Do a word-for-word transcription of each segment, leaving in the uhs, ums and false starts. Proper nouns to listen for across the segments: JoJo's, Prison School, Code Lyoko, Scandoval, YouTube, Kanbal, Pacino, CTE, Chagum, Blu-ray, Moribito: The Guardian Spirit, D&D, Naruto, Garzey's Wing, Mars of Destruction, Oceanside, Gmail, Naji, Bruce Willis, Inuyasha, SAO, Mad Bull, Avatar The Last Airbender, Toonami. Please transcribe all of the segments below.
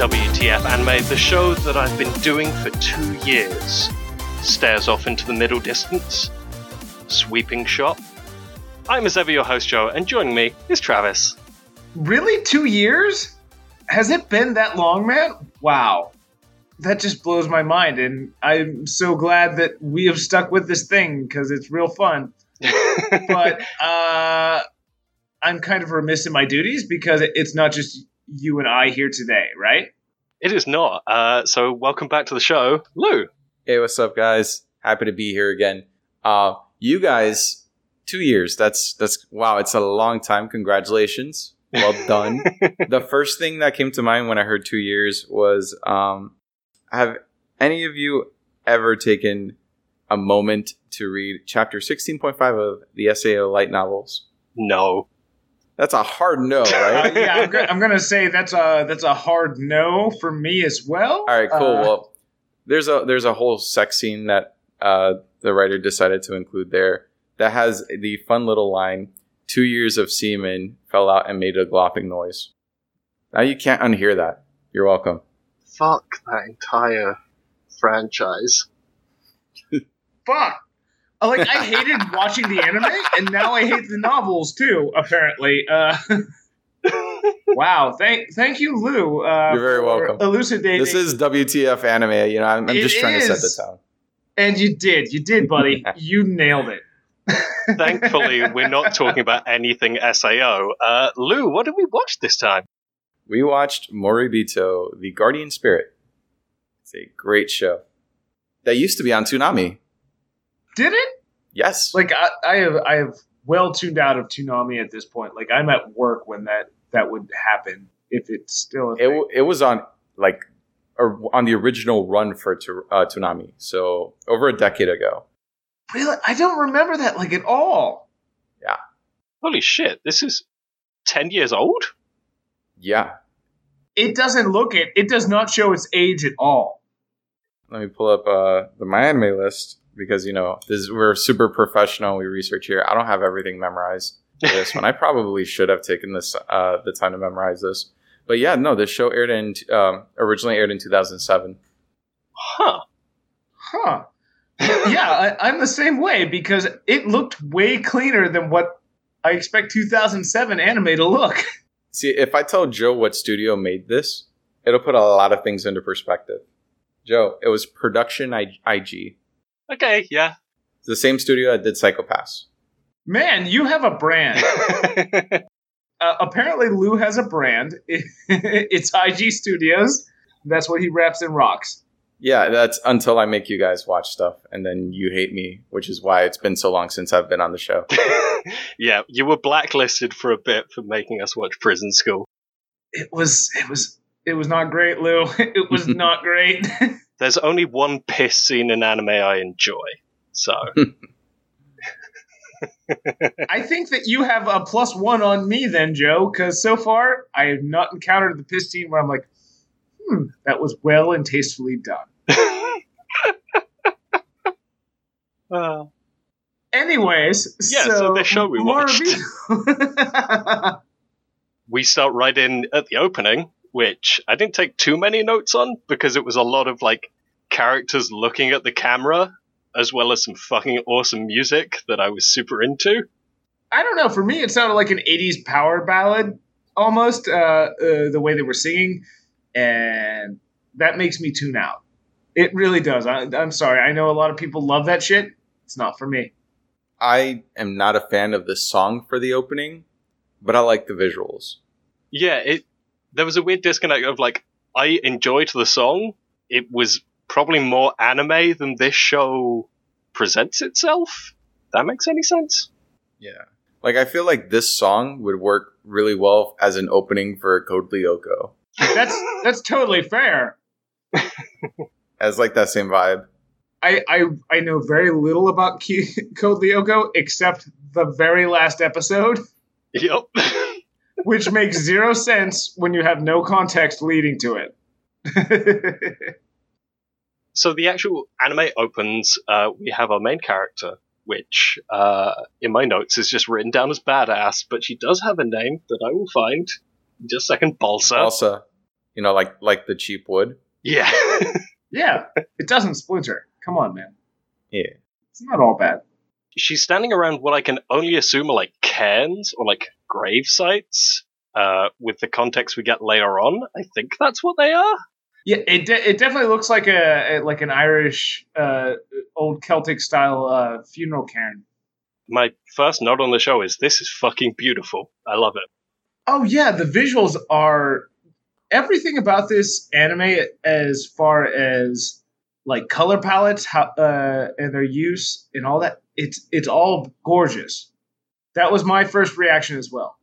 W T F anime, the show that I've been doing for two years stares off into the middle distance. Sweeping shot. I'm as ever your host, Joe, and joining me is Travis. Really? Two years? Has it been that long, man? Wow. That just blows my mind, and I'm so glad that we have stuck with this thing, because it's real fun. But uh, I'm kind of remiss in my duties, because it's not just you and I here today, right? It is not. Uh, so welcome back to the show, Lou. Hey, what's up, guys? Happy to be here again. Uh, you guys, two years. That's, that's wow, it's a long time. Congratulations. Well done. The first thing that came to mind when I heard two years was... Um, Have any of you ever taken a moment to read chapter sixteen point five of the S A O light novels? No. That's a hard no, right? uh, yeah, I'm, go- I'm going to say that's a, that's a hard no for me as well. All right, cool. Uh, well, there's a there's a whole sex scene that uh, the writer decided to include there that has the fun little line, two years of semen fell out and made a glopping noise. Now you can't unhear that. You're welcome. Fuck that entire franchise. Fuck! Like, I hated watching the anime, and now I hate the novels, too, apparently. Uh, wow. Thank thank you, Lou. Uh, You're very welcome. Elucidating. This is W T F anime. You know, I'm, I'm just trying is. to set the tone. And you did. You did, buddy. You nailed it. Thankfully, we're not talking about anything S A O. Uh, Lou, what did we watch this time? We watched Moribito: The Guardian Spirit. It's a great show. That used to be on Toonami. Did it? Yes. Like I, I have, I have well tuned out of Toonami at this point. Like I'm at work when that, that would happen if it's still. A thing. It it was on like, or on the original run for uh, Toonami. So over a decade ago. Really, I don't remember that like at all. Yeah. Holy shit! This is ten years old. Yeah. It doesn't look it. It does not show its age at all. Let me pull up uh, the My Anime list because, you know, this is, we're super professional. We research here. I don't have everything memorized for this one. I probably should have taken this uh, the time to memorize this. But yeah, no, this show aired in um, originally aired in two thousand seven. Huh. Huh. Yeah, I, I'm the same way because it looked way cleaner than what I expect two thousand seven anime to look. See, if I tell Joe what studio made this, it'll put a lot of things into perspective. Joe, it was Production I G. Okay, yeah. It's the same studio that did Psycho Pass. Man, you have a brand. uh, apparently, Lou has a brand. It's I G Studios. That's what he raps and rocks. Yeah, that's until I make you guys watch stuff, and then you hate me, which is why it's been so long since I've been on the show. Yeah, you were blacklisted for a bit for making us watch Prison School. It was, it was, it was not great, Lou. It was not great. There's only one piss scene in anime I enjoy, so. I think that you have a plus one on me then, Joe, because so far I have not encountered the piss scene where I'm like, hmm, that was well and tastefully done. uh, Anyways, yeah, so, so the show we watched. We start right in at the opening, which I didn't take too many notes on because it was a lot of like characters looking at the camera, as well as some fucking awesome music that I was super into. I don't know. For me, it sounded like an eighties power ballad almost. Uh, uh, the way they were singing, and that makes me tune out. It really does. I, I'm sorry. I know a lot of people love that shit. It's not for me. I am not a fan of the song for the opening, but I like the visuals. Yeah, it. There was a weird disconnect of, like, I enjoyed the song. It was probably more anime than this show presents itself. That makes any sense? Yeah. Like, I feel like this song would work really well as an opening for Code Lyoko. That's, that's totally fair. As, like, that same vibe. I, I I know very little about Q, Code Lyoko except the very last episode. Yep. Which makes zero sense when you have no context leading to it. So the actual anime opens. Uh, we have our main character, which uh, in my notes is just written down as badass, but she does have a name that I will find in just a second. Balsa. Balsa. you know, like like the cheap wood. Yeah. Yeah. It doesn't splinter. Come on, man. Yeah. It's not all bad. She's standing around what I can only assume are like cairns or like grave sites. Uh, with the context we get later on, I think that's what they are. Yeah, it de- it definitely looks like a, a like an Irish uh, old Celtic style uh, funeral cairn. My first note on the show is this is fucking beautiful. I love it. Oh yeah, the visuals are everything about this anime as far as like color palettes, how, uh, and their use and all that. It's it's all gorgeous. That was my first reaction as well.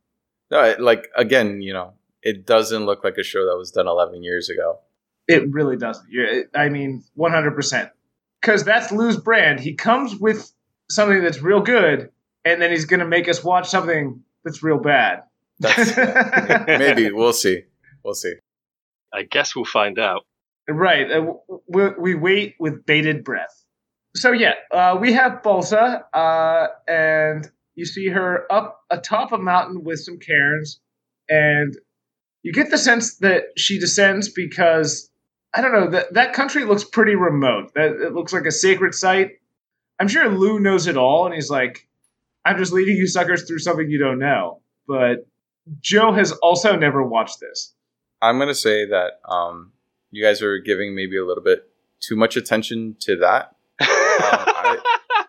No, it, like again, you know, it doesn't look like a show that was done eleven years ago. It really doesn't. You're, I mean, one hundred percent. Because that's Lou's brand. He comes with something that's real good, and then he's going to make us watch something that's real bad. That's, yeah. Maybe. We'll see. We'll see. I guess we'll find out. Right. Uh, we, we wait with bated breath. So, yeah, uh, we have Balsa, uh, and you see her up atop a mountain with some cairns, and you get the sense that she descends because, I don't know, that, that country looks pretty remote. That, it looks like a sacred site. I'm sure Lou knows it all, and he's like, I'm just leading you suckers through something you don't know. But Joe has also never watched this. I'm going to say that um, you guys are giving maybe a little bit too much attention to that. um, I,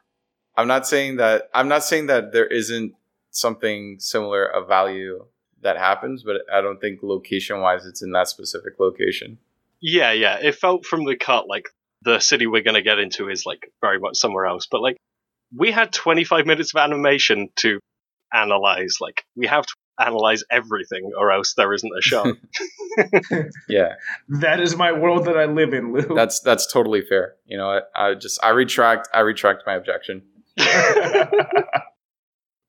I'm not saying that I'm not saying that there isn't something similar of value that happens, but I don't think location-wise it's in that specific location. Yeah, yeah. It felt from the cut like the city we're going to get into is like very much somewhere else. But like we had twenty-five minutes of animation to analyze. Like we have to analyze everything or else there isn't a show. Yeah. That is my world that I live in, Lou. That's that's totally fair. You know, I, I just I retract I retract my objection.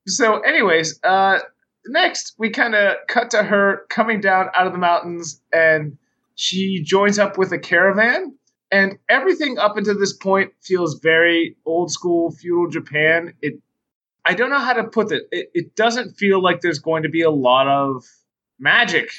So anyways, uh next, we kind of cut to her coming down out of the mountains, and she joins up with a caravan. And everything up until this point feels very old-school, feudal Japan. It, I don't know how to put it. It, it doesn't feel like there's going to be a lot of magic,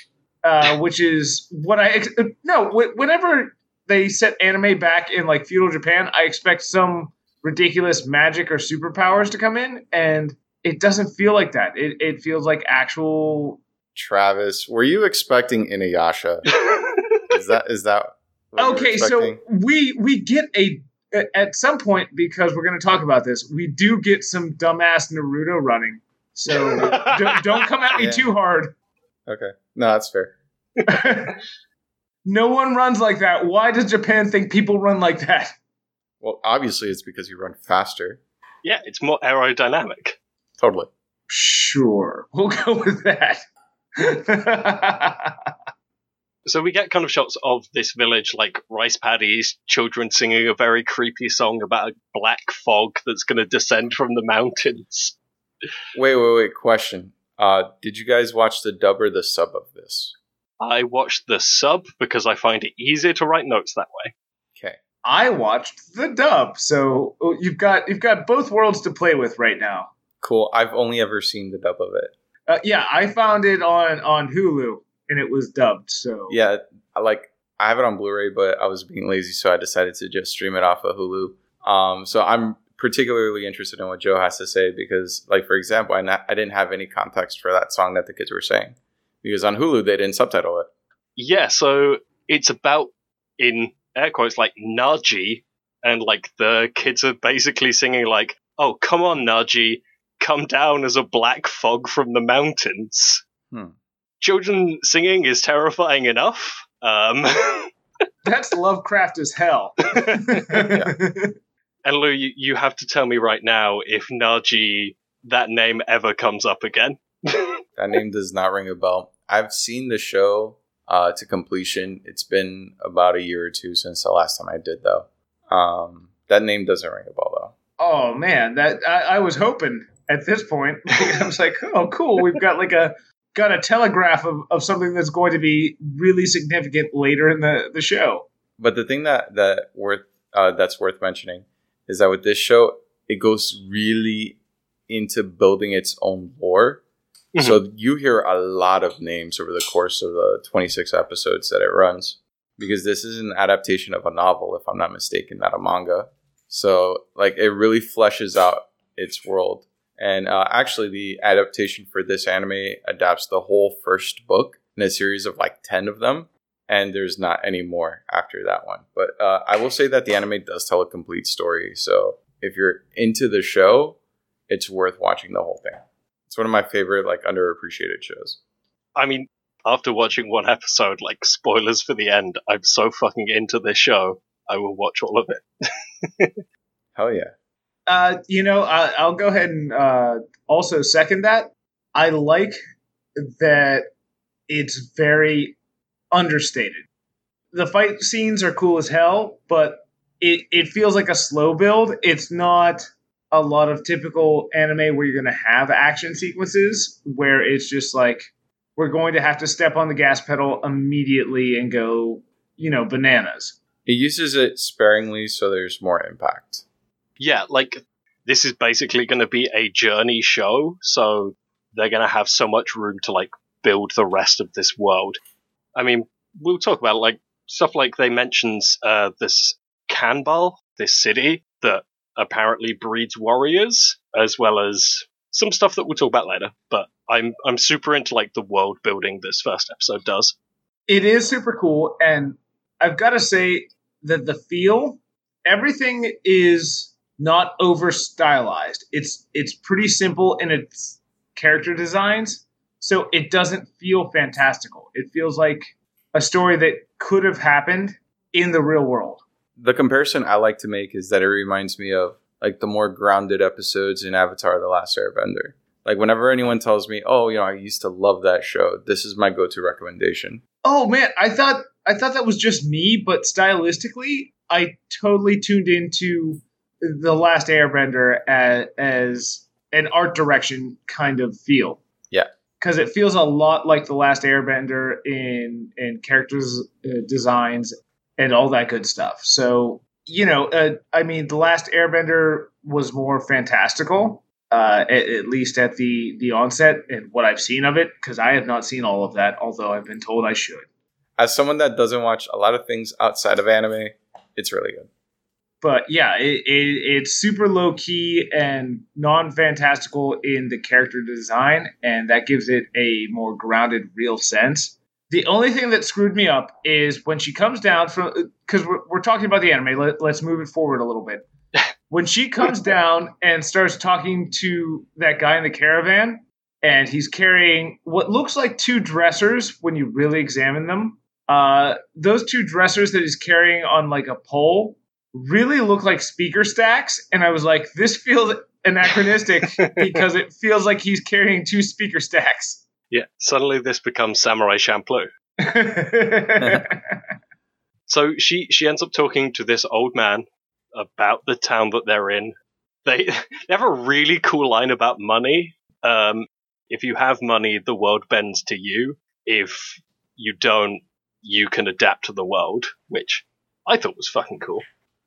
uh, which is what I... No, whenever they set anime back in like feudal Japan, I expect some ridiculous magic or superpowers to come in, and... It doesn't feel like that. It it feels like actual... Travis, were you expecting Inuyasha? Is that is that what Okay, so we we get a... At some point, because we're going to talk about this, we do get some dumbass Naruto running. So don't, don't come at me yeah. too hard. Okay. No, that's fair. No one runs like that. Why does Japan think people run like that? Well, obviously it's because you run faster. Yeah, it's more aerodynamic. Totally. Sure. We'll go with that. So we get kind of shots of this village, like rice paddies, children singing a very creepy song about a black fog that's going to descend from the mountains. Wait, wait, wait. Question. Uh, did you guys watch the dub or the sub of this? I watched the sub because I find it easier to write notes that way. Okay. I watched the dub. So you've got you've got both worlds to play with right now. Cool. I've only ever seen the dub of it. Uh, yeah, I found it on, on Hulu, and it was dubbed. So yeah, I like I have it on Blu-ray, but I was being lazy, so I decided to just stream it off of Hulu. Um, so I'm particularly interested in what Joe has to say because, like for example, I not, I didn't have any context for that song that the kids were saying because on Hulu they didn't subtitle it. Yeah, so it's about in air quotes like Naji, and like the kids are basically singing like, "Oh, come on, Naji. Come down as a black fog from the mountains." Hmm. Children singing is terrifying enough. Um, That's Lovecraft as hell. Yeah. And Lou, you, you have to tell me right now if Naji, that name ever comes up again. That name does not ring a bell. I've seen the show uh, to completion. It's been about a year or two since the last time I did, though. Um, that name doesn't ring a bell, though. Oh, man. that I, I was hoping... At this point, I was like, oh, cool. We've got like a got a telegraph of, of something that's going to be really significant later in the, the show. But the thing that, that worth uh, that's worth mentioning is that with this show, it goes really into building its own lore. Mm-hmm. So you hear a lot of names over the course of the twenty-six episodes that it runs, because this is an adaptation of a novel, if I'm not mistaken, not a manga. So like it really fleshes out its world. And uh, actually the adaptation for this anime adapts the whole first book in a series of like ten of them. And there's not any more after that one. But uh, I will say that the anime does tell a complete story. So if you're into the show, it's worth watching the whole thing. It's one of my favorite, like, underappreciated shows. I mean, after watching one episode, like, spoilers for the end, I'm so fucking into this show. I will watch all of it. Hell yeah. Uh, you know, I, I'll go ahead and uh, also second that. I like that it's very understated. The fight scenes are cool as hell, but it, it feels like a slow build. It's not a lot of typical anime where you're going to have action sequences where it's just like, we're going to have to step on the gas pedal immediately and go, you know, bananas. It uses it sparingly, so there's more impact. Yeah, like, this is basically going to be a journey show, so they're going to have so much room to, like, build the rest of this world. I mean, we'll talk about, like, stuff like they mentions uh, this Kanbal, this city that apparently breeds warriors, as well as some stuff that we'll talk about later. But I'm I'm super into, like, the world building this first episode does. It is super cool, and I've got to say that the feel, everything is not over-stylized. It's, it's pretty simple in its character designs, so it doesn't feel fantastical. It feels like a story that could have happened in the real world. The comparison I like to make is that it reminds me of, like, the more grounded episodes in Avatar The Last Airbender. Like, whenever anyone tells me, oh, you know, I used to love that show, this is my go-to recommendation. Oh, man, I thought I thought that was just me, but stylistically, I totally tuned into The Last Airbender as, as an art direction kind of feel. Yeah. Because it feels a lot like The Last Airbender in, in characters, uh, designs, and all that good stuff. So, you know, uh, I mean, The Last Airbender was more fantastical, uh, at, at least at the, the onset and what I've seen of it, because I have not seen all of that, although I've been told I should. As someone that doesn't watch a lot of things outside of anime, it's really good. But yeah, it, it, it's super low-key and non-fantastical in the character design, and that gives it a more grounded, real sense. The only thing that screwed me up is when she comes down from, because we're, we're talking about the anime. Let, let's move it forward a little bit. When she comes down and starts talking to that guy in the caravan, and he's carrying what looks like two dressers when you really examine them. Uh, those two dressers that he's carrying on like a pole really look like speaker stacks. And I was like, this feels anachronistic because it feels like he's carrying two speaker stacks. Yeah, suddenly this becomes Samurai Champloo. So she, she ends up talking to this old man about the town that they're in. They, they have a really cool line about money. Um, if you have money, the world bends to you. If you don't, you can adapt to the world, which I thought was fucking cool.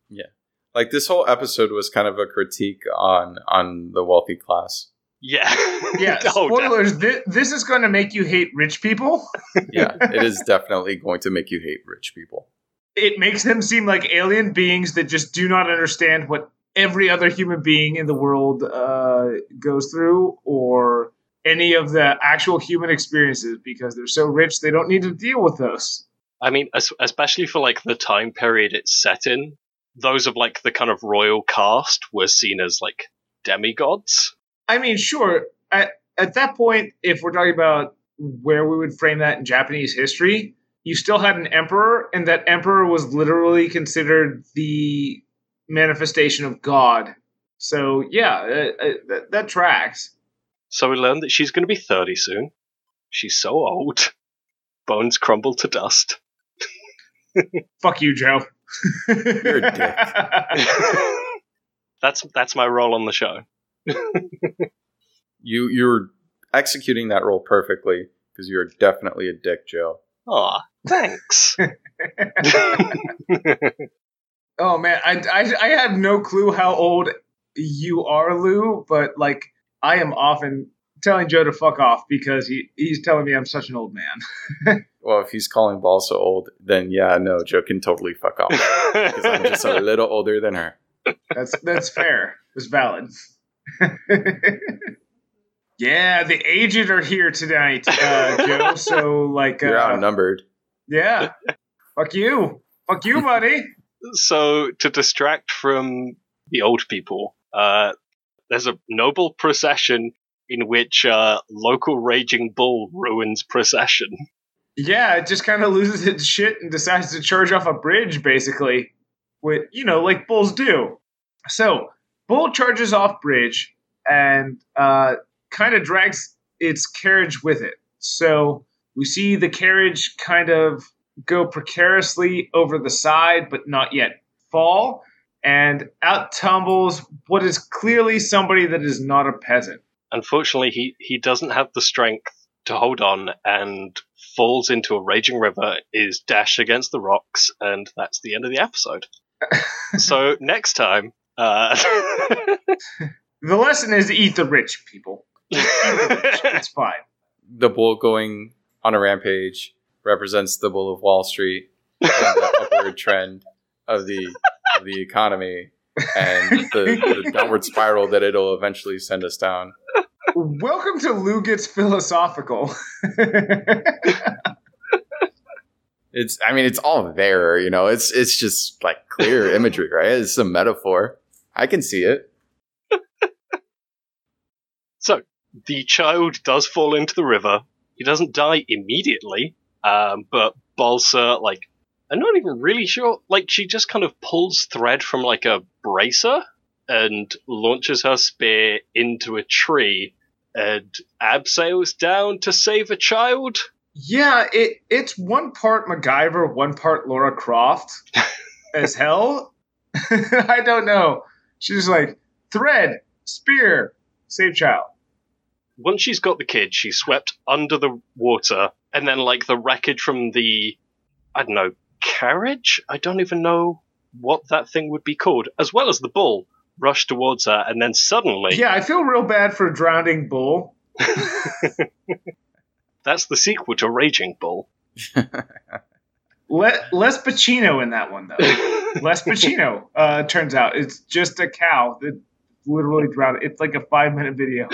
Yeah. Like, this whole episode was kind of a critique on, on the wealthy class. Yeah. Yeah. Spoilers. Th- this is going to make you hate rich people. Yeah, it is definitely going to make you hate rich people. It makes them seem like alien beings that just do not understand what every other human being in the world uh, goes through, or any of the actual human experiences, because they're so rich they don't need to deal with those. I mean, especially for like the time period it's set in, those of like the kind of royal caste were seen as like demigods. I mean, sure, at, at that point, if we're talking about where we would frame that in Japanese history, you still had an emperor, and that emperor was literally considered the manifestation of God. So, yeah, uh, uh, that, that tracks. So we learned that she's going to be thirty soon. She's so old. Bones crumble to dust. Fuck you, Joe. You're a dick. that's, that's my role on the show. you you're executing that role perfectly, because you're definitely a dick, Joe. Aw, thanks. Oh man, I, I I have no clue how old you are, Lou, but like I am often telling Joe to fuck off because he, he's telling me I'm such an old man. Well, if he's calling Balsa old, then yeah, no, Joe can totally fuck off. Because I'm just a little older than her. That's that's fair. It's valid. Yeah, the aged are here tonight, uh, Joe. So, like... Uh, You're outnumbered. Yeah. Fuck you. Fuck you, buddy. So, to distract from the old people, uh, there's a noble procession in which uh, local raging bull ruins procession. Yeah, it just kind of loses its shit and decides to charge off a bridge, basically. With, you know, like bulls do. So, bull charges off bridge and uh, kind of drags its carriage with it. So, we see the carriage kind of go precariously over the side, but not yet fall. And out tumbles what is clearly somebody that is not a peasant. Unfortunately, he, he doesn't have the strength to hold on and falls into a raging river, is dashed against the rocks, and that's the end of the episode. So next time... Uh... The lesson is to eat the rich, people. Just eat the rich. It's fine. The bull going on a rampage represents the bull of Wall Street and the upward trend of the... the economy and the, the downward spiral that it'll eventually send us down. Welcome to Lou Gets Philosophical. It's, I mean, it's all there, you know, it's, it's just like clear imagery, right? It's a metaphor. I can see it. So the child does fall into the river. He doesn't die immediately. Um, but Balsa, like, I'm not even really sure. Like, she just kind of pulls thread from, like, a bracer and launches her spear into a tree and abseils down to save a child. Yeah, it it's one part MacGyver, one part Laura Croft as hell. I don't know. She's like, thread, spear, save child. Once she's got the kid, she's swept under the water, and then, like, the wreckage from the, I don't know, carriage? I don't even know what that thing would be called, as well as the bull, rush towards her, and then suddenly... Yeah, I feel real bad for drowning bull. That's the sequel to Raging Bull. Le- less Pacino in that one, though. Less Pacino, uh, turns out. It's just a cow that literally drowned. It's like a five-minute video.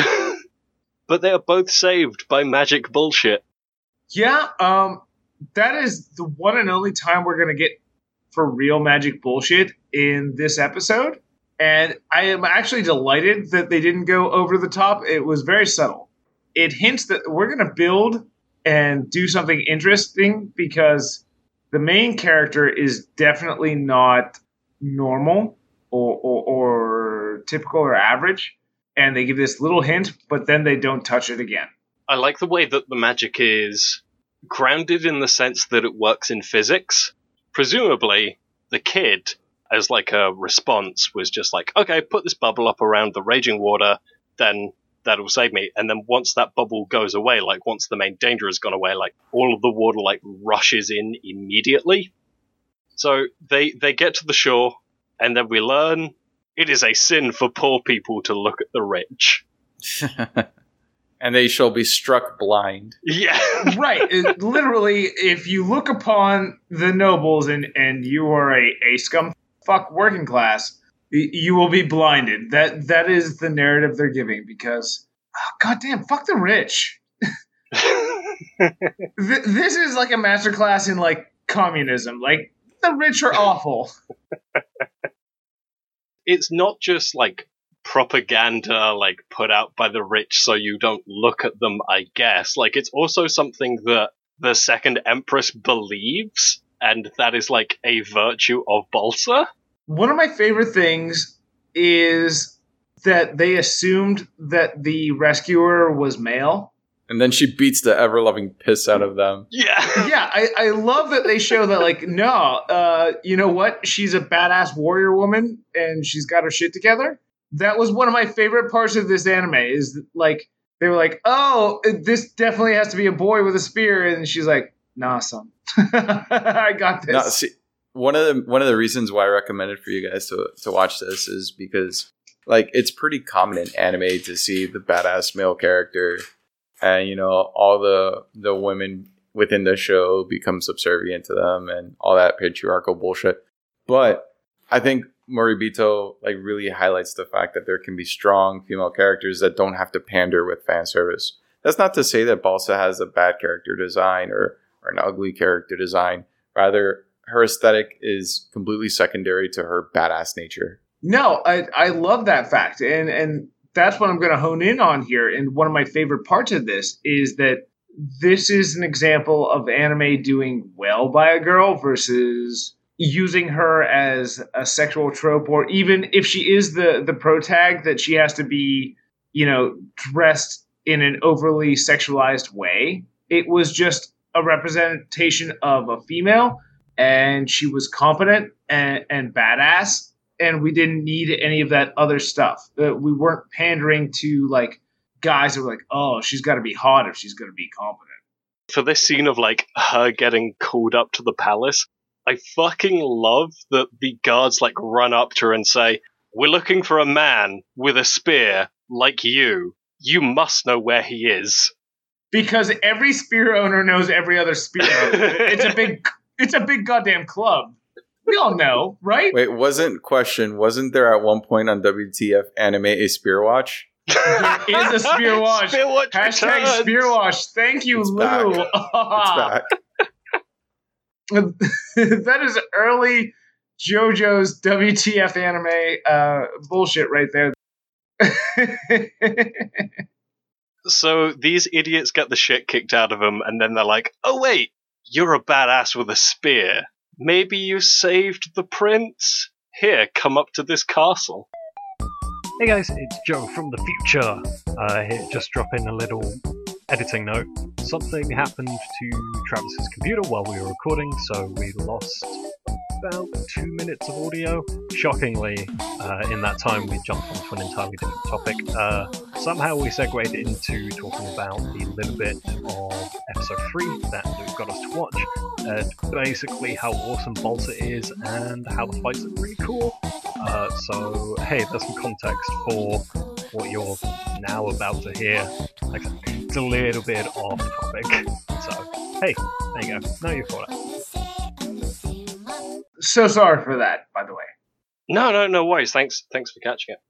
But they are both saved by magic bullshit. Yeah, um... that is the one and only time we're going to get for real magic bullshit in this episode. And I am actually delighted that they didn't go over the top. It was very subtle. It hints that we're going to build and do something interesting because the main character is definitely not normal or, or, or typical or average. And they give this little hint, but then they don't touch it again. I like the way that the magic is... grounded in the sense that it works in physics. Presumably, the kid, as like a response, was just like, okay, put this bubble up around the raging water, then that'll save me. And then once that bubble goes away, like once the main danger has gone away, like all of the water like rushes in immediately. So they, they get to the shore, and then we learn it is a sin for poor people to look at the rich. And they shall be struck blind. Yeah, right. It, literally, if you look upon the nobles and, and you are a, a scum fuck working class, you will be blinded. That That is the narrative they're giving because, oh, goddamn, fuck the rich. This is like a masterclass in, like, communism. Like, the rich are awful. It's not just, like, propaganda like put out by the rich so you don't look at them, I guess. Like, it's also something that the second empress believes, and that is like a virtue of Balsa. One of my favorite things is that they assumed that the rescuer was male. And then she beats the ever-loving piss out of them. Yeah. Yeah, I, I love that they show that, like, no, uh, you know what? She's a badass warrior woman, and she's got her shit together. That was one of my favorite parts of this anime is like, they were like, oh, this definitely has to be a boy with a spear. And she's like, nah, son. I got this. No, see, one of the, one of the reasons why I recommended for you guys to, to watch this is because like, it's pretty common in anime to see the badass male character, and, you know, all the the women within the show become subservient to them and all that patriarchal bullshit. But I think Moribito, like, really highlights the fact that there can be strong female characters that don't have to pander with fan service. That's not to say that Balsa has a bad character design or, or an ugly character design. Rather, her aesthetic is completely secondary to her badass nature. No, I I love that fact. And and that's what I'm going to hone in on here. And one of my favorite parts of this is that this is an example of anime doing well by a girl versus using her as a sexual trope, or even if she is the, the protag, that she has to be, you know, dressed in an overly sexualized way. It was just a representation of a female, and she was competent and, and badass, and we didn't need any of that other stuff. Uh, we weren't pandering to, like, guys that were like, oh, she's got to be hot if she's going to be competent. For this scene of, like, her getting called up to the palace, I fucking love that the guards, like, run up to her and say, we're looking for a man with a spear like you. You must know where he is. Because every spear owner knows every other spear owner. It's a big, it's a big goddamn club. We all know, right? Wait, wasn't question, wasn't there at one point on W T F anime a spear watch? There is a spear watch. Spear watch Hashtag returns. Spear watch. Thank you, it's Lou. Back. It's back. That is early JoJo's W T F anime uh, bullshit right there. So these idiots get the shit kicked out of them, and then they're like, oh wait, you're a badass with a spear. Maybe you saved the prince? Here, come up to this castle. Hey guys, it's Joe from the future. Uh, here, just drop in a little editing note. Something happened to Travis's computer while we were recording, so we lost about two minutes of audio. Shockingly, uh, in that time we jumped onto an entirely different topic. Uh, somehow we segued into talking about the little bit of episode three that Luke got us to watch, and basically how awesome Balsa is and how the fights are pretty cool. Uh, so, hey, there's some context for what you're now about to hear. Like, it's a little bit off topic. So, hey, there you go. No, you caught it. So sorry for that, by the way. No, no, no worries. Thanks thanks for catching it.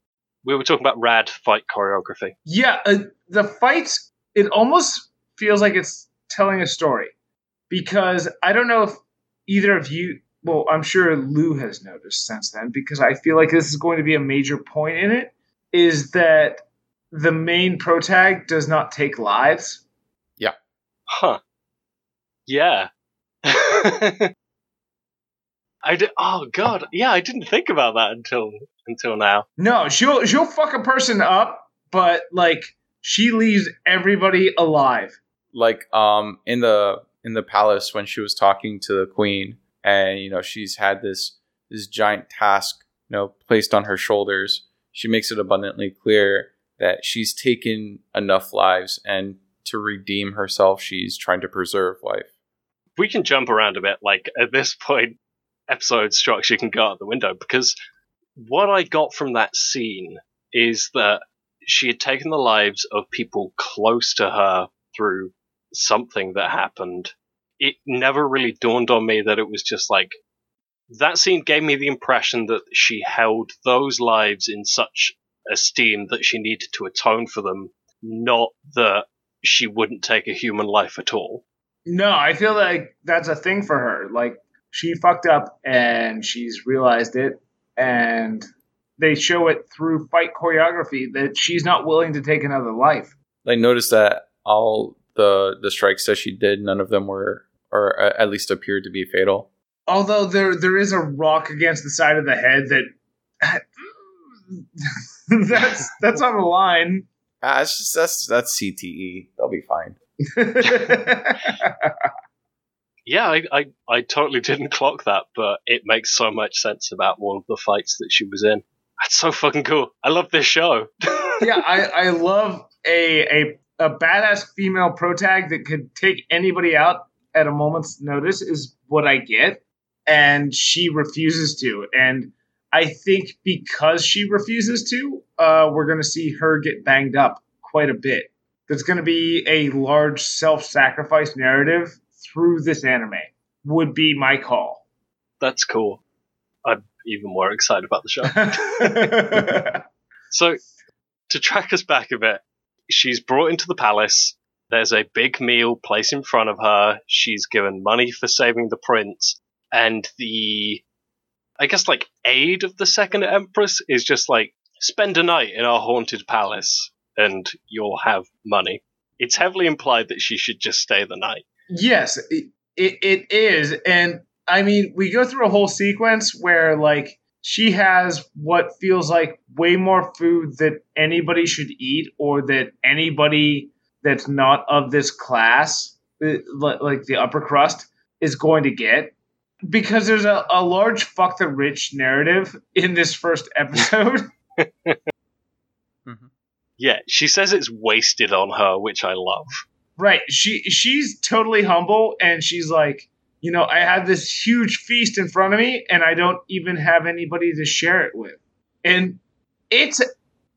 We were talking about rad fight choreography. Yeah, uh, the fights, it almost feels like it's telling a story. Because I don't know if either of you... Well, I'm sure Lou has noticed since then, because I feel like this is going to be a major point in it, is that the main protag does not take lives. Yeah. Huh. Yeah. I did, oh, God. Yeah, I didn't think about that until until now. No, she'll, she'll fuck a person up, but, like, she leaves everybody alive. Like, um, in the in the palace when she was talking to the queen... And, you know, she's had this this giant task, you know, placed on her shoulders. She makes it abundantly clear that she's taken enough lives, and to redeem herself, she's trying to preserve life. We can jump around a bit. Like, at this point, episode structure can go out the window, because what I got from that scene is that she had taken the lives of people close to her through something that happened. It never really dawned on me that it was just like, that scene gave me the impression that she held those lives in such esteem that she needed to atone for them, not that she wouldn't take a human life at all. No, I feel like that's a thing for her. Like, she fucked up and she's realized it, and they show it through fight choreography that she's not willing to take another life. I noticed that all the the strikes that she did, none of them were, or at least appeared to be, fatal. Although there there is a rock against the side of the head that that's that's on the line. Ah, it's just that's that's C T E. They'll be fine. Yeah, I, I I totally didn't clock that, but it makes so much sense about all of the fights that she was in. That's so fucking cool. I love this show. Yeah, I I love a a. A badass female protag that could take anybody out at a moment's notice is what I get. And she refuses to. And I think because she refuses to, uh, we're going to see her get banged up quite a bit. There's going to be a large self-sacrifice narrative through this anime, would be my call. That's cool. I'm even more excited about the show. So, to track us back a bit, she's brought into the palace. There's a big meal placed in front of her. She's given money for saving the prince. And the, I guess, like, aide of the second empress is just like, spend a night in our haunted palace and you'll have money. It's heavily implied that she should just stay the night. Yes, it, it is. And, I mean, we go through a whole sequence where, like, she has what feels like way more food that anybody should eat, or that anybody that's not of this class, like the upper crust, is going to get. Because there's a, a large fuck the rich narrative in this first episode. Mm-hmm. Yeah, she says it's wasted on her, which I love. Right. She she's totally humble, and she's like, you know, I have this huge feast in front of me, and I don't even have anybody to share it with. And it's a,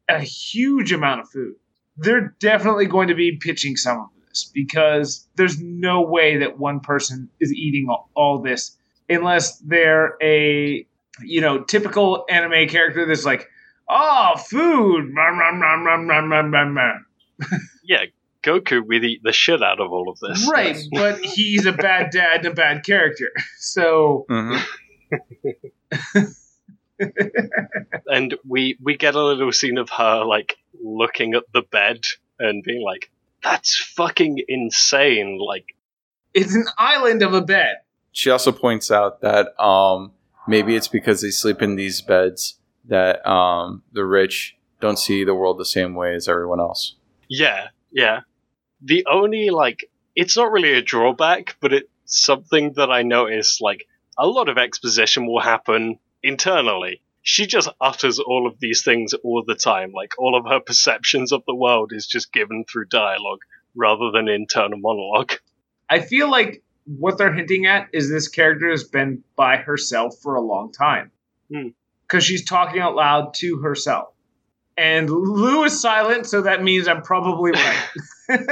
a huge amount of food. They're definitely going to be pitching some of this, because there's no way that one person is eating all, all this unless they're a, you know, typical anime character that's like, oh, food. Yeah, Goku would eat the shit out of all of this. Right, but he's a bad dad and a bad character. So... Mm-hmm. And we, we get a little scene of her, like, looking at the bed and being like, that's fucking insane. Like, it's an island of a bed. She also points out that um, maybe it's because they sleep in these beds that um, the rich don't see the world the same way as everyone else. Yeah, yeah. The only, like, it's not really a drawback, but it's something that I noticed, like, a lot of exposition will happen internally. She just utters all of these things all the time. Like, all of her perceptions of the world is just given through dialogue rather than internal monologue. I feel like what they're hinting at is this character has been by herself for a long time. Because mm. she's talking out loud to herself. And Lou is silent, so that means I'm probably right.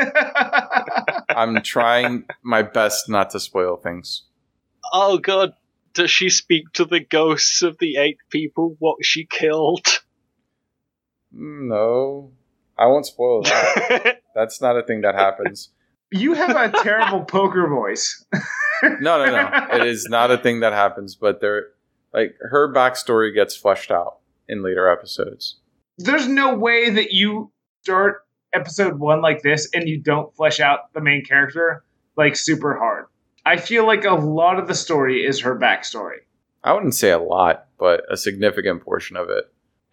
I'm trying my best not to spoil things. Oh, God. Does she speak to the ghosts of the eight people, what she killed? No. I won't spoil that. That's not a thing that happens. You have a terrible poker voice. No, no, no. It is not a thing that happens, but there, like, her backstory gets fleshed out in later episodes. There's no way that you start episode one like this and you don't flesh out the main character, like, super hard. I feel like a lot of the story is her backstory. I wouldn't say a lot, but a significant portion of it.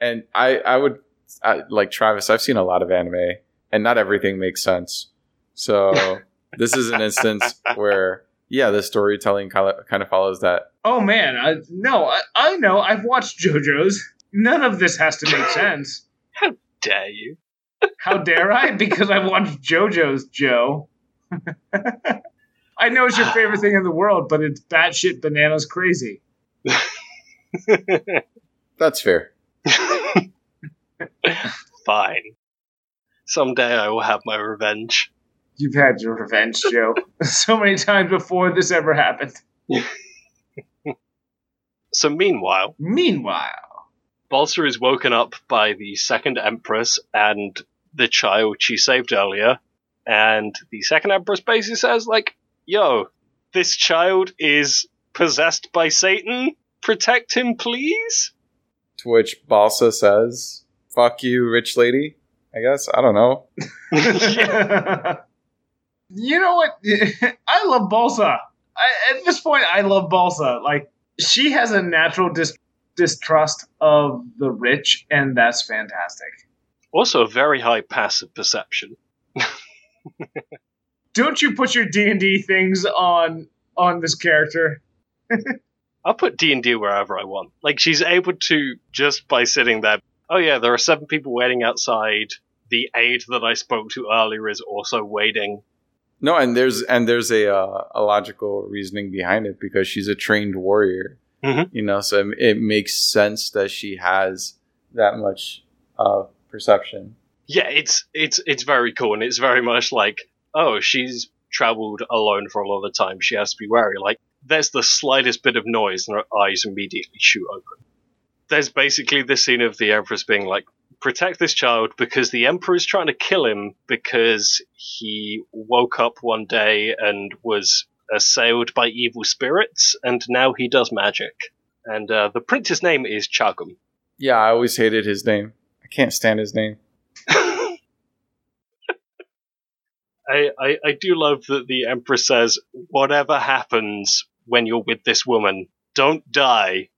And I, I would, I, like Travis, I've seen a lot of anime, and not everything makes sense. So this is an instance where, yeah, the storytelling kind of, kind of follows that. Oh, man. I, no, I, I know. I've watched JoJo's. None of this has to make sense. How dare you? How dare I? Because I've watched JoJo's, Joe. I know it's your favorite thing in the world, but it's batshit bananas crazy. That's fair. Fine. Someday I will have my revenge. You've had your revenge, Joe. So many times before this ever happened. So meanwhile... Meanwhile... Balsa is woken up by the second empress and the child she saved earlier. And the second empress basically says, like, yo, this child is possessed by Satan. Protect him, please. To which Balsa says, fuck you, rich lady. I guess. I don't know. You know what? I love Balsa. I, at this point, I love Balsa. Like, she has a natural dis- distrust of the rich, and that's fantastic. Also, a very high passive perception. Don't you put your D and D things on on this character? I'll put D and D wherever I want. Like, she's able to, just by sitting there, oh yeah, there are seven people waiting outside. The aide that I spoke to earlier is also waiting. No, and there's and there's a, uh, a logical reasoning behind it, because she's a trained warrior. Mm-hmm. You know, so it, it makes sense that she has that much uh, perception. Yeah, it's it's it's very cool, and it's very much like, oh, she's traveled alone for a lot of the time. She has to be wary. Like, there's the slightest bit of noise, and her eyes immediately shoot open. There's basically this scene of the Empress being like, protect this child because the Emperor's trying to kill him because he woke up one day and was assailed by evil spirits, and now he does magic. And uh, the prince's name is Chagum. Yeah, I always hated his name. I can't stand his name. I, I, I do love that the Emperor says, whatever happens when you're with this woman, don't die.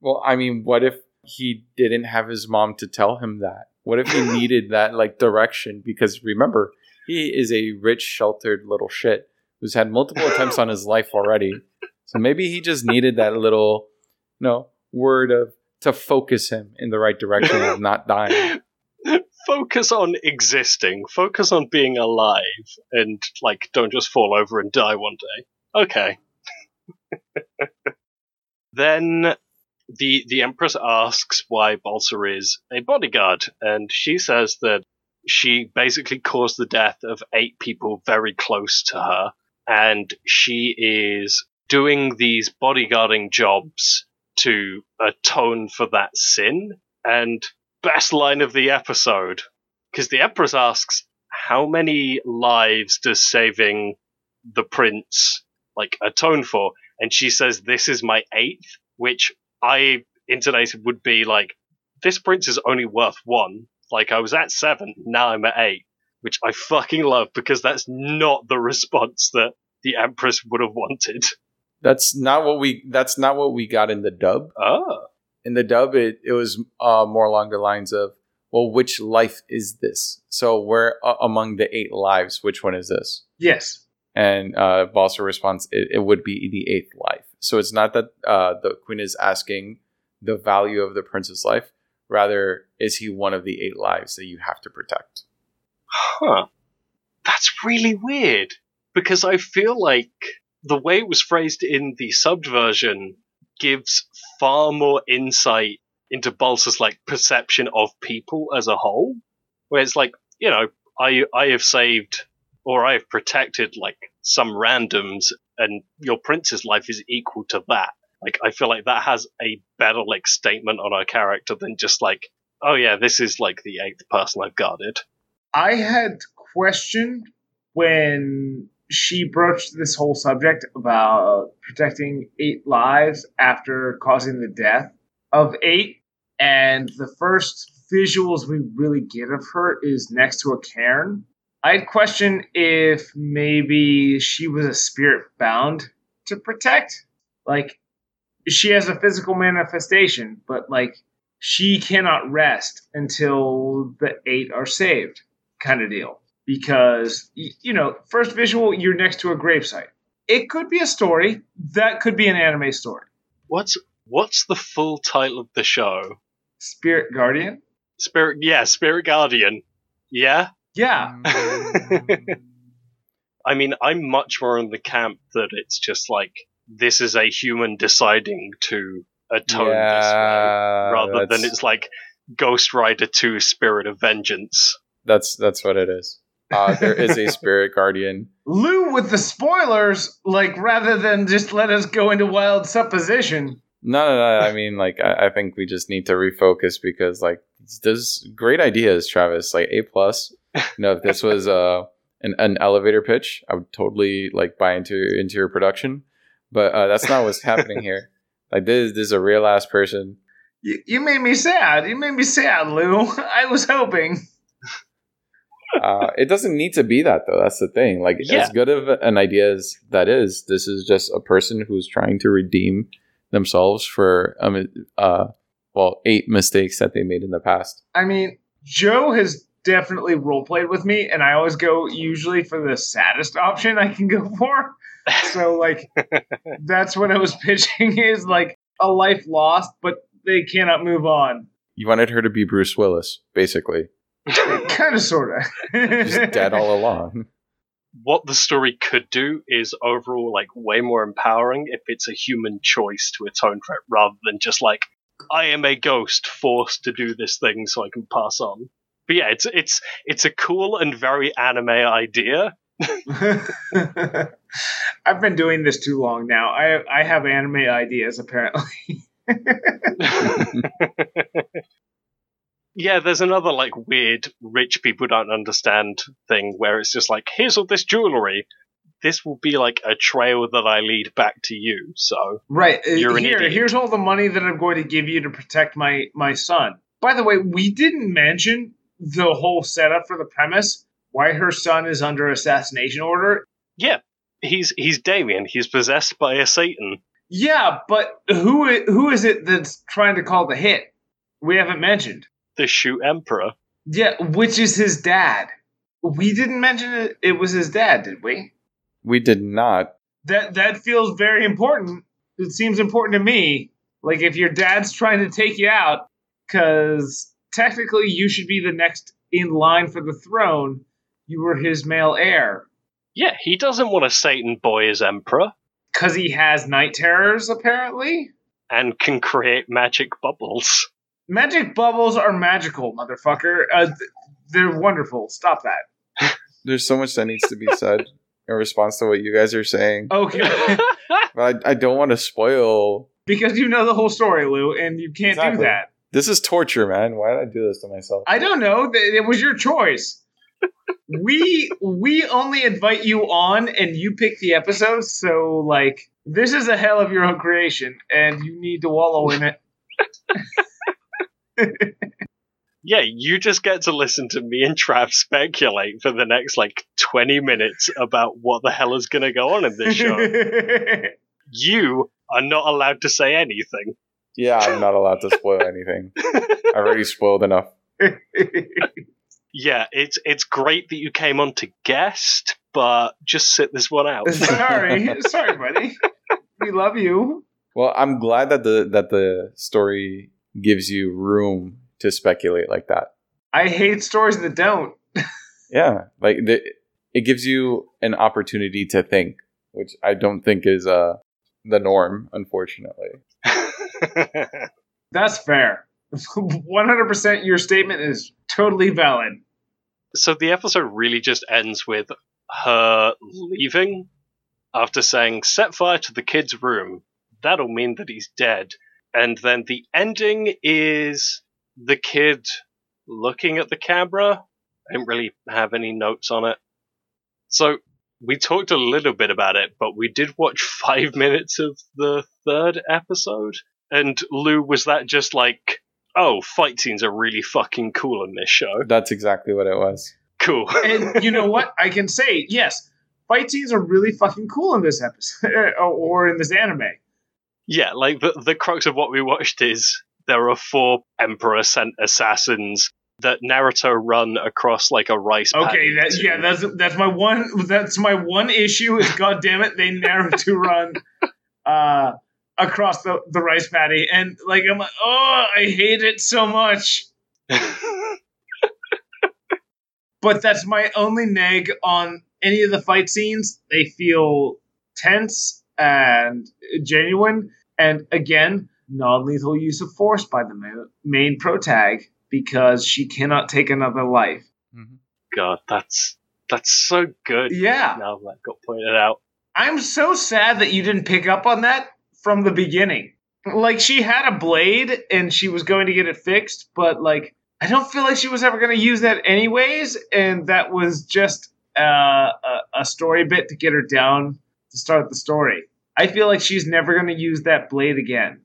Well, I mean, what if he didn't have his mom to tell him that? What if he needed that, like, direction? Because remember, he is a rich, sheltered little shit who's had multiple attempts on his life already. So maybe he just needed that little, you know, word of to focus him in the right direction of not dying. Focus on existing. Focus on being alive. And, like, don't just fall over and die one day. Okay. Then the the Empress asks why Balsa is a bodyguard, and she says that she basically caused the death of eight people very close to her, and she is doing these bodyguarding jobs to atone for that sin. And best line of the episode, because the Empress asks, how many lives does saving the prince, like, atone for? And she says, this is my eighth, which I intonated would be like, this prince is only worth one. Like, I was at seven, now I'm at eight, which I fucking love, because that's not the response that the Empress would have wanted. That's not what we. That's not what we got in the dub. Oh, in the dub, it it was uh, more along the lines of, well, which life is this? So we're uh, among the eight lives. Which one is this? Yes. And uh, Balsa responds, it, it would be the eighth life. So it's not that uh, the queen is asking the value of the prince's life. Rather, is he one of the eight lives that you have to protect? Huh. That's really weird. Because I feel like the way it was phrased in the subbed version gives far more insight into Balsa's, like, perception of people as a whole. Where it's like, you know, I I have saved, or I've protected, like, some randoms, and your prince's life is equal to that. Like, I feel like that has a better, like, statement on our character than just like, oh yeah, this is, like, the eighth person I've guarded. I had questioned when she broached this whole subject about protecting eight lives after causing the death of eight, and the first visuals we really get of her is next to a cairn. I'd question if maybe she was a spirit bound to protect. Like, she has a physical manifestation, but, like, she cannot rest until the eight are saved, kind of deal. Because, you know, first visual, you're next to a gravesite. It could be a story. That could be an anime story. What's what's the full title of the show? Spirit Guardian? Spirit, yeah, Spirit Guardian. Yeah. Yeah. I mean, I'm much more in the camp that it's just like, this is a human deciding to atone yeah, this way, rather that's... than it's like Ghost Rider two Spirit of Vengeance. That's that's what it is. Uh, there is a Spirit Guardian. Lou with the spoilers, like, rather than just let us go into wild supposition. No, no, no. I mean, like, I, I think we just need to refocus, because, like, those great ideas, Travis, like, A+. You know, if this was uh, an, an elevator pitch, I would totally, like, buy into, into your production. But uh, that's not what's happening here. Like, this, this is a real-ass person. You, you made me sad. You made me sad, Lou. I was hoping. Uh, it doesn't need to be that, though. That's the thing. Like, yeah. As good of an idea as that is, this is just a person who's trying to redeem themselves for, um, uh, well, eight mistakes that they made in the past. I mean, Joe has definitely role-played with me, and I always go usually for the saddest option I can go for. So, like, that's what I was pitching, is, like, a life lost, but they cannot move on. You wanted her to be Bruce Willis, basically. Kind of, sort of. Just dead all along. what the story could do is overall like way more empowering if it's a human choice to atone for it rather than just like, I am a ghost forced to do this thing so I can pass on. But yeah, it's it's it's a cool and very anime idea. I've been doing this too long now. I I have anime ideas apparently. Yeah, there's another like weird rich people don't understand thing where it's just like, here's all this jewelry. This will be like a trail that I lead back to you. So right, you're an Here, idiot. Here's all the money that I'm going to give you to protect my my son. By the way, we didn't mention the whole setup for the premise. Why her son is under assassination order? Yeah, he's he's Damien. He's possessed by a Satan. Yeah, but who who is it that's trying to call the hit? We haven't mentioned. The Shoe Emperor. Yeah, which is his dad. We didn't mention it, it was his dad, did we? We did not. That that feels very important. It seems important to me. Like, if your dad's trying to take you out, because technically you should be the next in line for the throne, you were his male heir. Yeah, he doesn't want a Satan boy as emperor. Because he has night terrors, apparently. And can create magic bubbles. Magic bubbles are magical, motherfucker. Uh, th- they're wonderful. Stop that. There's so much that needs to be said in response to what you guys are saying. Okay. But I, I don't want to spoil. Because you know the whole story, Lou, and you can't exactly. do that. This is torture, man. Why did I do this to myself? I don't know. It was your choice. we we only invite you on, and you pick the episodes. So, like, this is a hell of your own creation, and you need to wallow in it. Yeah, you just get to listen to me and Trav speculate for the next, like, twenty minutes about what the hell is going to go on in this show. You are not allowed to say anything. Yeah, I'm not allowed to spoil anything. I've already spoiled enough. Yeah, it's it's great that you came on to guest, but just sit this one out. Sorry. Sorry, buddy. We love you. Well, I'm glad that the that the story gives you room to speculate like that. I hate stories that don't. Yeah, like the, it gives you an opportunity to think, which I don't think is uh, the norm, unfortunately. That's fair. one hundred percent your statement is totally valid. So the episode really just ends with her leaving after saying, set fire to the kid's room. That'll mean that he's dead. And then the ending is the kid looking at the camera. I didn't really have any notes on it. So we talked a little bit about it, but we did watch five minutes of the third episode. And Lou, was that just like, oh, fight scenes are really fucking cool in this show? That's exactly what it was. Cool. And you know what? I can say, yes, fight scenes are really fucking cool in this episode, or in this anime. Yeah, like, the, the crux of what we watched is there are four Emperor-sent assassins that Naruto run across, like, a rice okay, paddy. Okay, yeah, that's that's my one that's my one issue is, goddammit, they Naruto run uh, across the, the rice paddy. And, like, I'm like, oh, I hate it so much. But that's my only neg on any of the fight scenes. They feel tense and genuine, and again, non-lethal use of force by the ma- main protag because she cannot take another life. Mm-hmm. God, that's that's so good. Yeah, now that got pointed out. I'm so sad that you didn't pick up on that from the beginning. Like, she had a blade and she was going to get it fixed, but like, I don't feel like she was ever going to use that anyways, and that was just uh, a, a story bit to get her down. Start the story. I feel like she's never going to use that blade again.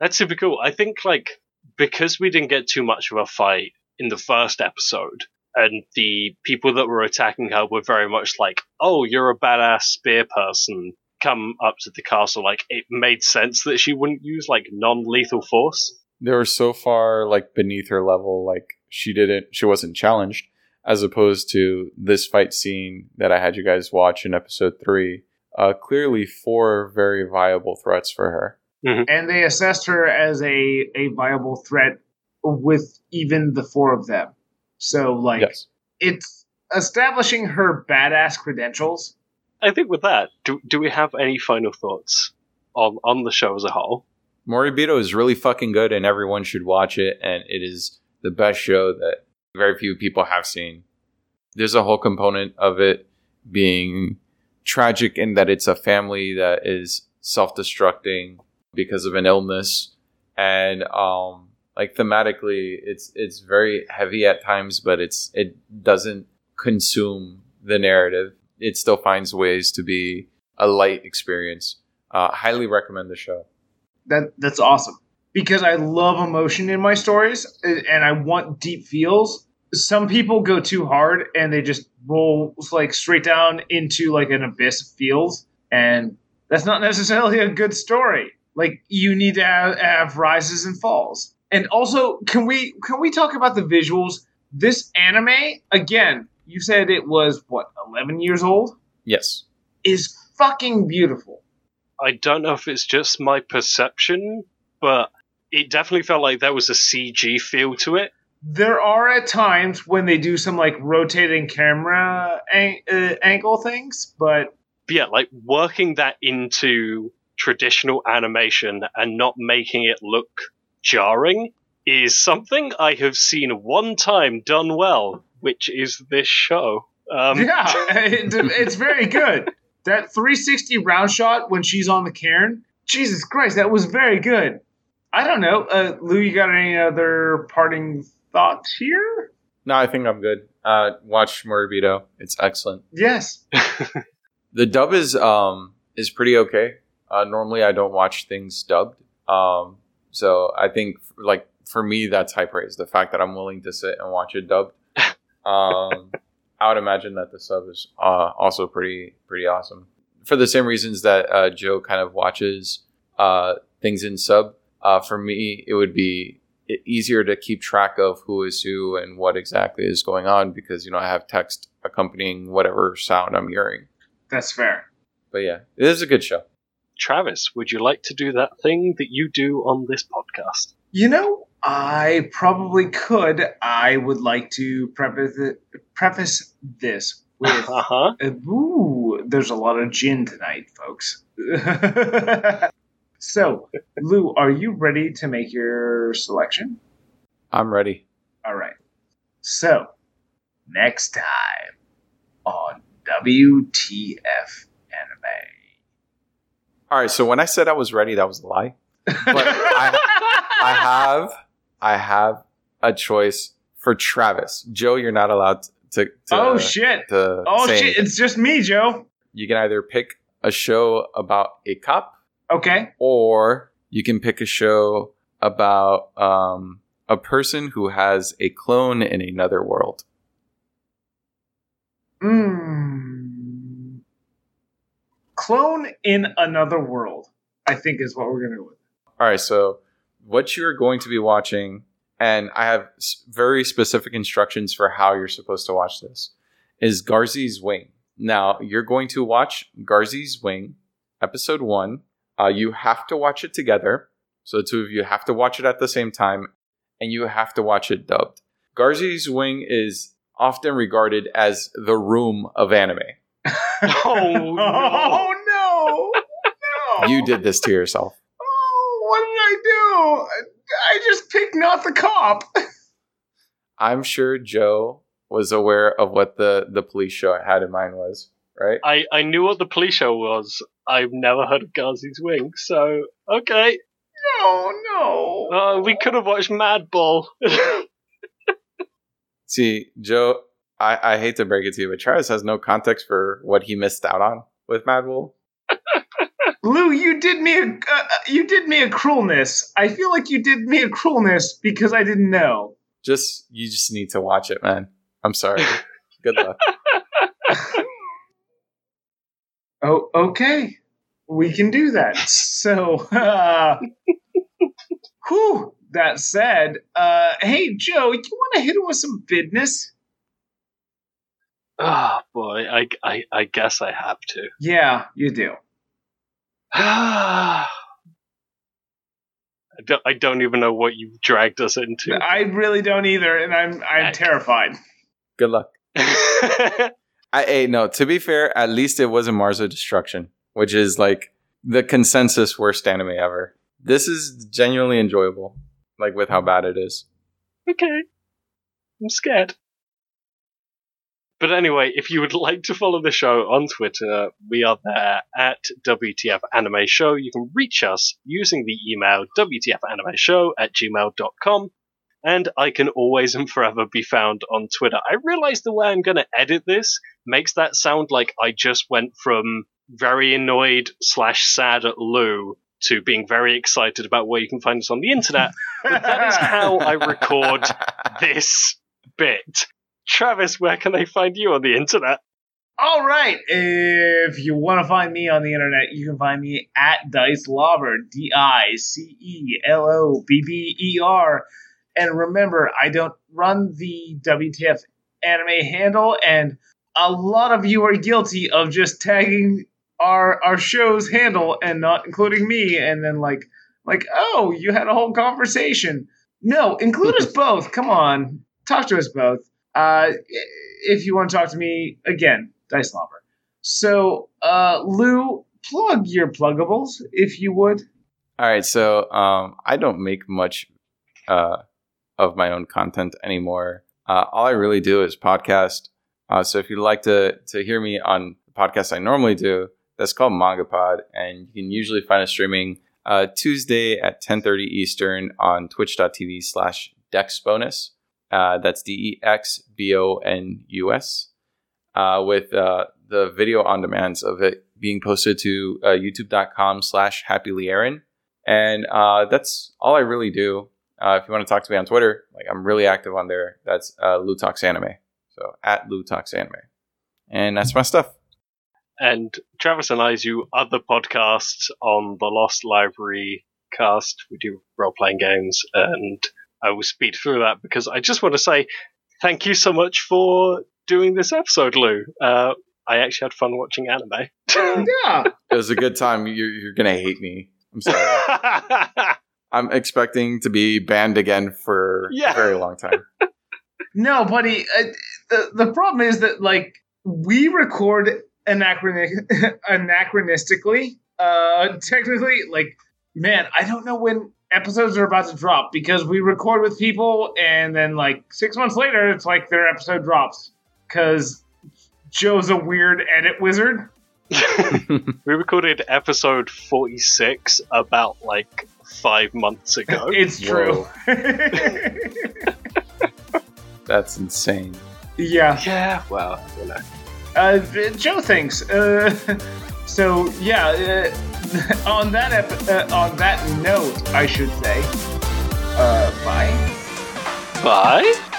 That's super cool. I think, like, because we didn't get too much of a fight in the first episode, and the people that were attacking her were very much like, oh, you're a badass spear person, come up to the castle. Like, it made sense that she wouldn't use, like, non-lethal force. They were so far, like, beneath her level, like, she didn't, she wasn't challenged, as opposed to this fight scene that I had you guys watch in episode three. Uh, clearly four very viable threats for her. Mm-hmm. And they assessed her as a, a viable threat with even the four of them. So, like, yes. It's establishing her badass credentials. I think with that, do do we have any final thoughts on, on the show as a whole? Moribito is really fucking good, and everyone should watch it, and it is the best show that very few people have seen. There's a whole component of it being tragic in that it's a family that is self-destructing because of an illness, and um, like thematically, it's it's very heavy at times, but it's it doesn't consume the narrative. It still finds ways to be a light experience. Uh, highly recommend the show. That that's awesome, because I love emotion in my stories, and I want deep feels. Some people go too hard and they just roll like straight down into like an abyss of feels, and that's not necessarily a good story. Like, you need to have, have rises and falls. And also, can we can we talk about the visuals? This anime, again, you said it was, what, eleven years old? Yes. Is fucking beautiful. I don't know if it's just my perception, but it definitely felt like there was a C G feel to it. There are at times when they do some, like, rotating camera ang- uh, angle things, but... But yeah, like, working that into traditional animation and not making it look jarring is something I have seen one time done well, which is this show. Um, yeah, it, it's very good. That three sixty round shot when she's on the cairn, Jesus Christ, that was very good. I don't know. Uh, Lou, you got any other parting thoughts here? No, I think I'm good. Uh, watch Moribito. It's excellent. Yes. The dub is um is pretty okay. Uh, normally, I don't watch things dubbed. Um, so I think, like, for me, that's high praise. The fact that I'm willing to sit and watch it dubbed. Um, I would imagine that the sub is uh, also pretty pretty awesome. For the same reasons that uh, Joe kind of watches uh, things in sub, uh, for me, it would be easier to keep track of who is who and what exactly is going on, because, you know, I have text accompanying whatever sound I'm hearing. That's fair. But yeah, it is a good show. Travis, would you like to do that thing that you do on this podcast? You know, I probably could. I would like to preface, it, preface this with, uh-huh. uh, ooh, there's a lot of gin tonight, folks. So, Lou, are you ready to make your selection? I'm ready. All right. So, next time on W T F Anime. All right, so when I said I was ready, that was a lie. But I, I have I have a choice for Travis. Joe, you're not allowed to, to Oh shit. To oh shit, anything. It's just me, Joe. You can either pick a show about a cop. Okay. Or you can pick a show about um, a person who has a clone in another world. Hmm. Clone in another world, I think, is what we're going to do with. All right, so what you're going to be watching, and I have very specific instructions for how you're supposed to watch this, is Garzey's Wing. Now, you're going to watch Garzey's Wing, episode one. Uh, you have to watch it together. So the two of you have to watch it at the same time, and you have to watch it dubbed. Garzey's Wing is often regarded as the Room of anime. Oh no. Oh no. No. You did this to yourself. Oh, what did I do? I just picked not the cop. I'm sure Joe was aware of what the, the police show I had in mind was, right? I, I knew what the police show was. I've never heard of Garzey's Wing, so okay. No, no. Uh, we could have watched Mad Bull. See, Joe, I, I hate to break it to you, but Travis has no context for what he missed out on with Mad Bull. Lou, you did me a uh, you did me a cruelness. I feel like you did me a cruelness because I didn't know. Just you just need to watch it, man. I'm sorry. Good luck. Oh, okay. We can do that. So, uh, whew, that said, uh, hey Joe, you want to hit him with some business? Oh, boy, I, I, I guess I have to. Yeah, you do. I, don't, I don't even know what you've dragged us into. I really don't either, and I'm I'm terrified. Good luck. I hey, no, to be fair, at least it wasn't Mars of Destruction, which is like the consensus worst anime ever. This is genuinely enjoyable, like with how bad it is. Okay. I'm scared. But anyway, if you would like to follow the show on Twitter, we are there at W T F Anime Show. You can reach us using the email W T F anime show at gmail dot com. And I can always and forever be found on Twitter. I realize the way I'm going to edit this makes that sound like I just went from very annoyed slash sad at Lou to being very excited about where you can find us on the internet. But that is how I record this bit. Travis, where can they find you on the internet? All right. If you want to find me on the internet, you can find me at Dice Lobber, D I C E L O B B E R. And remember, I don't run the W T F anime handle, and a lot of you are guilty of just tagging our our show's handle and not including me, and then like, like, oh, you had a whole conversation. No, include us both. Come on. Talk to us both. Uh, if you want to talk to me, again, Dice Lobber. So, uh, Lou, plug your pluggables, if you would. All right, so um, I don't make much... Uh, of my own content anymore. Uh, all I really do is podcast. Uh, so if you'd like to to hear me on the podcast I normally do, that's called Mangapod, and you can usually find us streaming uh, Tuesday at ten thirty Eastern on twitch dot t v slash dexbonus. Uh, that's D E X B O N U S, uh, with uh, the video on demands of it being posted to uh, youtube dot com slash happyly aaron. And uh, that's all I really do. Uh, if you want to talk to me on Twitter, like I'm really active on there. That's uh, LouTalksAnime. So at LouTalksAnime. And that's my stuff. And Travis and I do other podcasts on the Lost Library cast. We do role-playing games. And I will speed through that because I just want to say thank you so much for doing this episode, Lou. Uh, I actually had fun watching anime. Yeah. It was a good time. You're, you're going to hate me. I'm sorry. I'm expecting to be banned again for yeah. a very long time. No, buddy. Uh, the the problem is that like we record anachroni- anachronistically. Uh, technically, like man, I don't know when episodes are about to drop because we record with people, and then like six months later, it's like their episode drops because Joe's a weird edit wizard. We recorded episode forty-six about like five months ago. It's true. That's insane. Yeah. Yeah. Well, you know. Uh, Joe thinks. Uh, so yeah. Uh, on that ep- uh, on that note, I should say. Uh, bye. Bye.